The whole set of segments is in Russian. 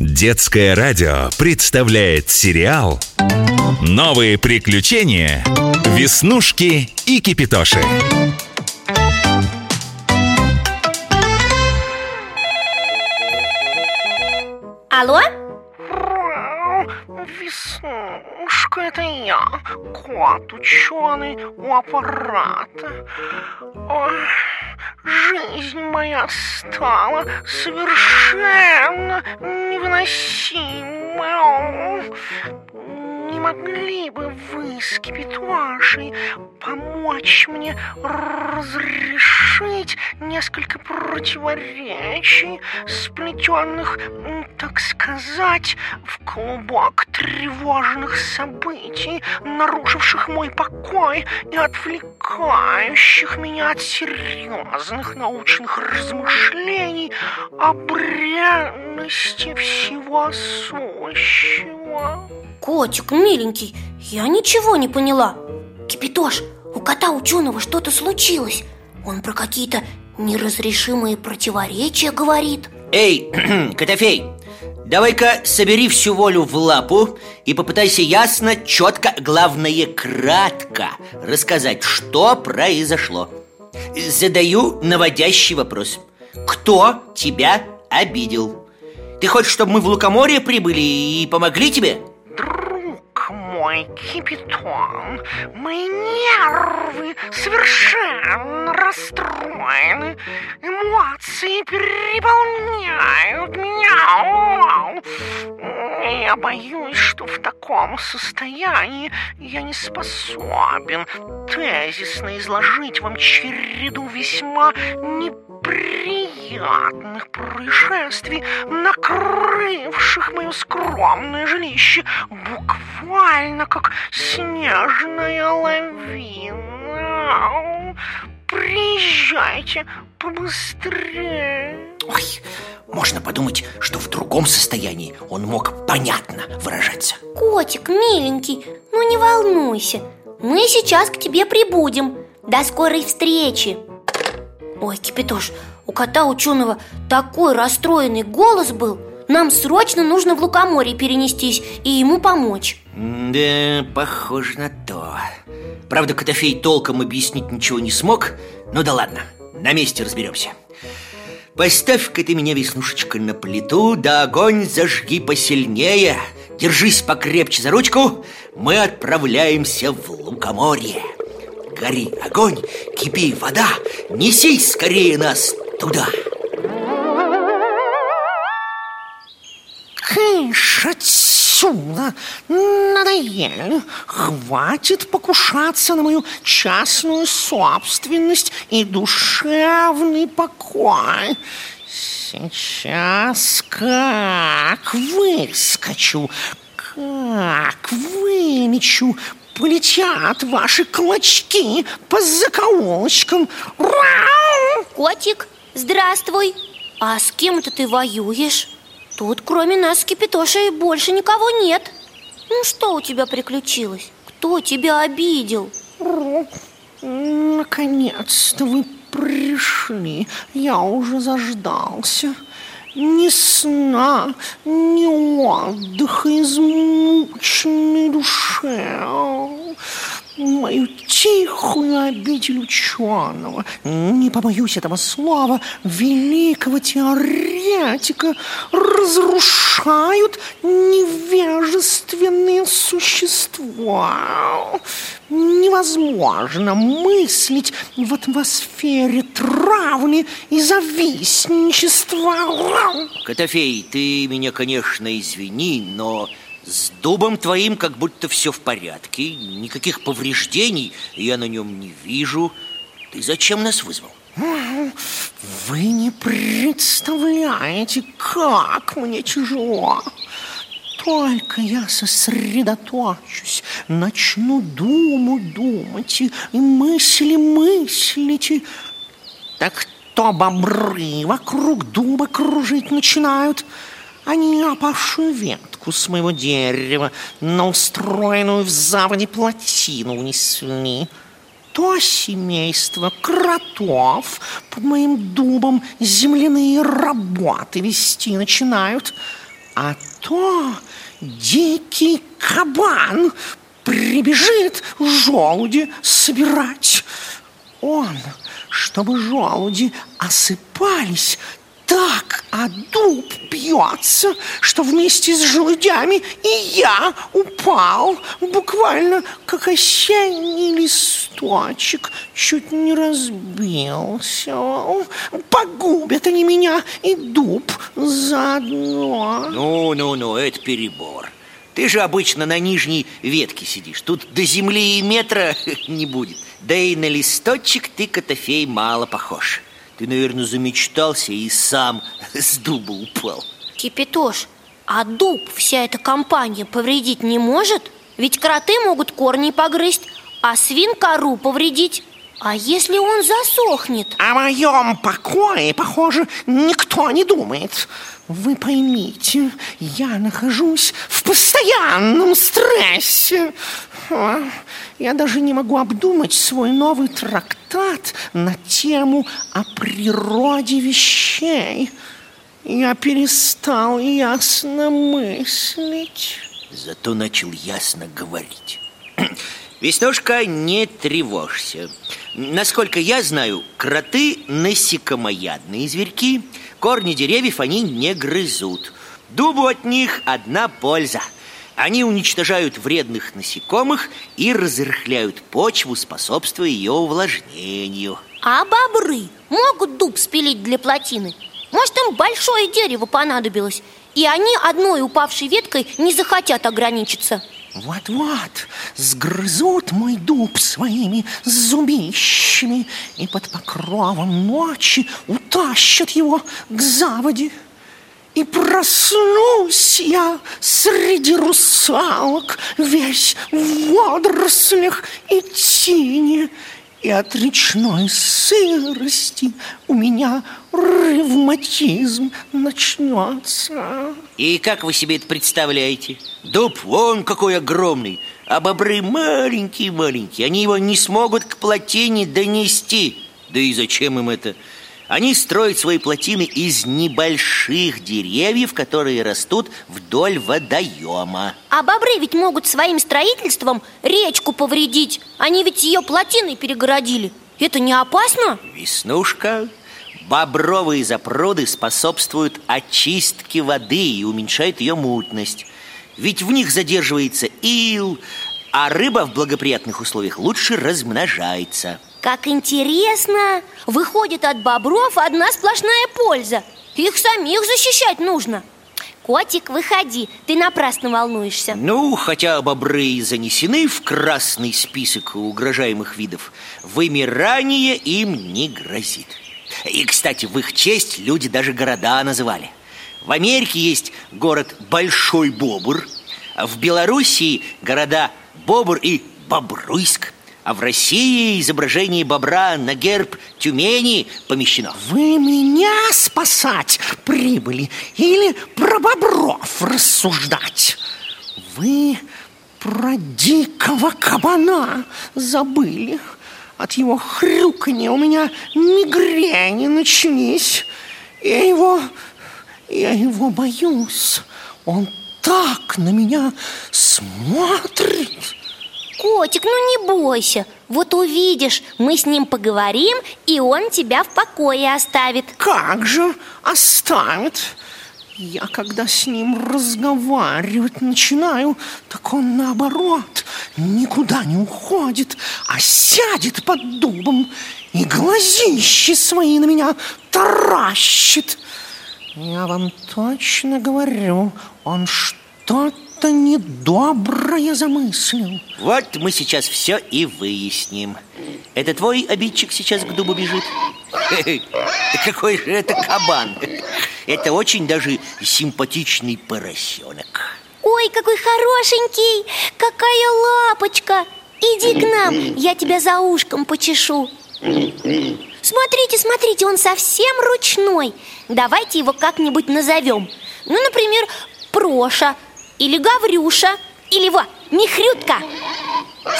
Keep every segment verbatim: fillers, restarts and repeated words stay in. Детское радио представляет сериал «Новые приключения Веснушки и Кипятоши». Алло? Веснушка, это я, кот ученый у аппарата. Ой, жизнь моя стала совершенно невыносимой. Не могли бы вы с Кипятошей помочь мне разрешить несколько противоречий, сплетенных, так сказать, в клубок тревожных событий, нарушивших мой покой и отвлекающих меня от серьезных научных размышлений о бренности всего сущего? Котик, миленький, я ничего не поняла. Кипятош, у кота ученого что-то случилось. Он про какие-то неразрешимые противоречия говорит. Эй, Котофей, давай-ка собери всю волю в лапу и попытайся ясно, четко, главное, кратко рассказать, что произошло. Задаю наводящий вопрос. Кто тебя обидел? Ты хочешь, чтобы мы в Лукоморье прибыли и помогли тебе? Мой Кипятон, мои нервы совершенно расстроены, эмоции переполняют меня. Я боюсь, что в таком состоянии я не способен тезисно изложить вам череду весьма неприятных происшествий, накрывших мое скромное жилище буквально как снежная лавина. Приезжайте побыстрее. Ой, можно подумать, что в другом состоянии он мог понятно выражаться. Котик, миленький, ну не волнуйся, мы сейчас к тебе прибудем. До скорой встречи. Ой, Кипятош, у кота ученого такой расстроенный голос был. Нам срочно нужно в Лукоморье перенестись и ему помочь. Да, похоже на то. Правда, Котофей толком объяснить ничего не смог. Ну да ладно, на месте разберемся. Поставь-ка ты меня, Веснушечка, на плиту, да огонь зажги посильнее. Держись покрепче за ручку, мы отправляемся в Лукоморье. Гори огонь, кипи вода, неси скорее нас туда. Кыш, отсюда, надоели. Хватит покушаться на мою частную собственность и душевный покой. Сейчас как выскочу, как вымечу, полетят ваши клочки по закоулочкам. Рау! Котик, здравствуй. А с кем это ты воюешь? Тут кроме нас с Кипятошей больше никого нет. Ну что у тебя приключилось? Кто тебя обидел? Наконец-то вы пришли. Я уже заждался. Ни сна, ни отдыха измученной душе. Мою тихую обитель ученого, не побоюсь этого слова, великого теоретика, разрушают невежественные существа. Невозможно мыслить в атмосфере травли и завистничества. Котофей, ты меня, конечно, извини, но... с дубом твоим как будто все в порядке. Никаких повреждений я на нем не вижу. Ты зачем нас вызвал? Вы не представляете, как мне тяжело. Только я сосредоточусь, начну думу думать и мысли мыслить. Так то бобры вокруг дуба кружить начинают, они опавшую ветку с моего дерева на устроенную в заводе плотину унесли. То семейство кротов под моим дубом земляные работы вести начинают, А то дикий кабан прибежит желуди собирать. Он, чтобы желуди осыпались, так о дуб бьется, что вместе с желудями и я упал, буквально как осенний листочек, чуть не разбился. Погубят они меня и дуб заодно. Ну, ну, ну, это перебор. Ты же обычно на нижней ветке сидишь. Тут до земли и метра не будет. Да и на листочек ты, Котофей, мало похож. Ты, наверное, замечтался и сам с дуба упал. Кипятош, а дуб вся эта компания повредить не может? Ведь кроты могут корни погрызть, а свин кору повредить. А если он засохнет? О моем покое, похоже, никто не думает. Вы поймите, я нахожусь в постоянном стрессе. Я даже не могу обдумать свой новый трактат на тему о природе вещей. Я перестал ясно мыслить. Зато начал ясно говорить. Веснушка, не тревожься. Насколько я знаю, кроты насекомоядные зверьки. Корни деревьев они не грызут. Дубу от них одна польза. Они уничтожают вредных насекомых и разрыхляют почву, способствуя ее увлажнению. А бобры могут дуб спилить для плотины? Может, им большое дерево понадобилось, и они одной упавшей веткой не захотят ограничиться. Вот-вот, сгрызут мой дуб своими зубищами и под покровом ночи утащат его к заводе. И проснусь я среди русалок, весь в водорослях и тине, и от речной сырости у меня ревматизм начнется. И как вы себе это представляете? Дуб вон какой огромный, а бобры маленькие-маленькие. Они его не смогут к плотине донести. Да и зачем им это? Они строят свои плотины из небольших деревьев, которые растут вдоль водоема. А бобры ведь могут своим строительством речку повредить. Они ведь ее плотиной перегородили. Это не опасно? Веснушка, бобровые запруды способствуют очистке воды и уменьшают ее мутность. Ведь в них задерживается ил, а рыба в благоприятных условиях лучше размножается. Как интересно! Выходит, от бобров одна сплошная польза. Их самих защищать нужно. Котик, выходи, ты напрасно волнуешься. Ну, хотя бобры и занесены в красный список угрожаемых видов, вымирание им не грозит. И, кстати, в их честь люди даже города называли. В Америке есть город Большой Бобр, а в Белоруссии города Бобр и Бобруйск. А в России изображение бобра на герб Тюмени помещено. Вы меня спасать прибыли или про бобров рассуждать? Вы про дикого кабана забыли. От его хрюканья у меня мигрени начались. Я его, я его боюсь. Он так на меня смотрит. Котик, ну не бойся, вот увидишь, мы с ним поговорим, и он тебя в покое оставит. Как же оставит? Я когда с ним разговаривать начинаю, так он наоборот никуда не уходит, а сядет под дубом и глазищи свои на меня таращит. Я вам точно говорю, он что-то... Это недоброе замыслил. Вот мы сейчас все и выясним. Это твой обидчик сейчас к дубу бежит? Какой же это кабан? Это очень даже симпатичный поросенок. Ой, какой хорошенький! Какая лапочка! Иди к нам, я тебя за ушком почешу. Смотрите, смотрите, он совсем ручной. Давайте его как-нибудь назовем. Ну, например, Проша. Или Гаврюша, или во, Михрютка.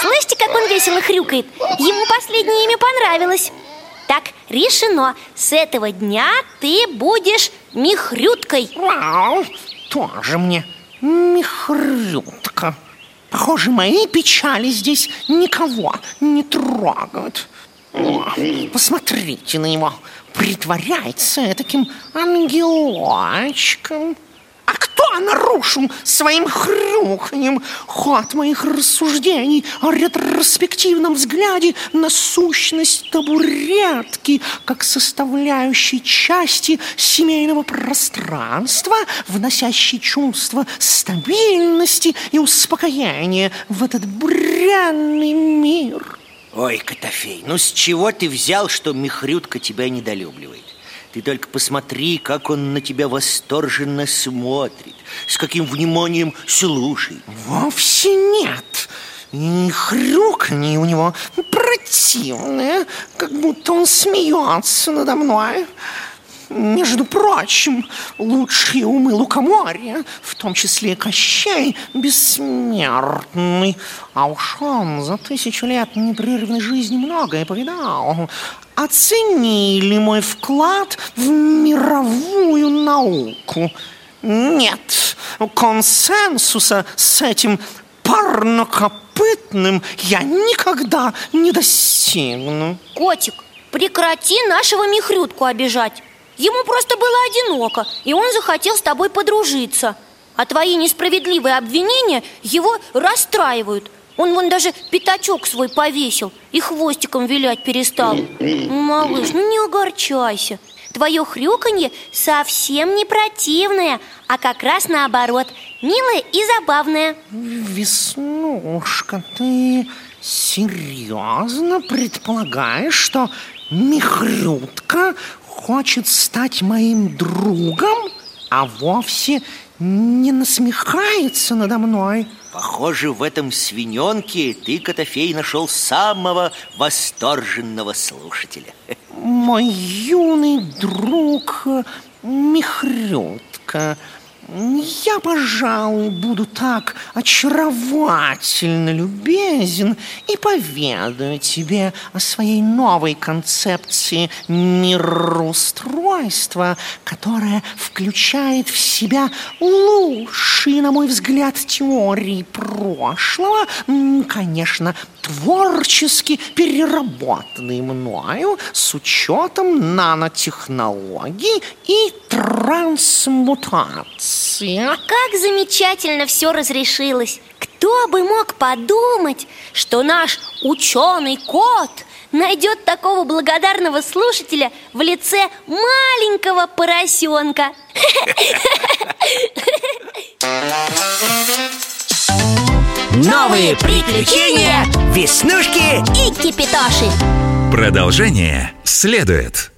Слышите, как он весело хрюкает? Ему последнее имя понравилось. Так, решено, с этого дня ты будешь Михрюткой. Вау, тоже мне Михрютка. Похоже, мои печали здесь никого не трогают. Посмотрите на него. Притворяется этаким ангелочком. А кто нарушил своим хрюканьем ход моих рассуждений о ретроспективном взгляде на сущность табуретки как составляющей части семейного пространства, вносящей чувство стабильности и успокоения в этот бренный мир? Ой, Котофей, ну с чего ты взял, что Михрютка тебя недолюбливает? Ты только посмотри, как он на тебя восторженно смотрит, с каким вниманием слушает. Вовсе нет. И хрюканье у него противное, как будто он смеется надо мной. Между прочим, лучшие умы Лукоморья, в том числе и Кощей, бессмертный. А уж он за тысячу лет непрерывной жизни многое повидал. Оценили мой вклад в мировую науку. Нет консенсуса с этим парнокопытным я никогда не достигну. Котик, прекрати нашего Михрютку обижать. Ему просто было одиноко, и он захотел с тобой подружиться. А твои несправедливые обвинения его расстраивают. Он вон даже пятачок свой повесил и хвостиком вилять перестал. Малыш, ну не огорчайся. Твое хрюканье совсем не противное, а как раз наоборот, милое и забавное. Веснушка, ты серьезно предполагаешь, что Михрютка хочет стать моим другом, а вовсе не насмехается надо мной? Похоже, в этом свиненке ты, Котофей, нашел самого восторженного слушателя. Мой юный друг Михрютка, я, пожалуй, буду так очаровательно любезен и поведаю тебе о своей новой концепции мироустройства, которая включает в себя лучшие, на мой взгляд, теории прошлого, конечно, творчески переработанные мною с учетом нанотехнологий и трансмутации. Как замечательно все разрешилось! Кто бы мог подумать, что наш ученый-кот найдет такого благодарного слушателя в лице маленького поросенка. Новые приключения Веснушки и Кипятоши. Продолжение следует.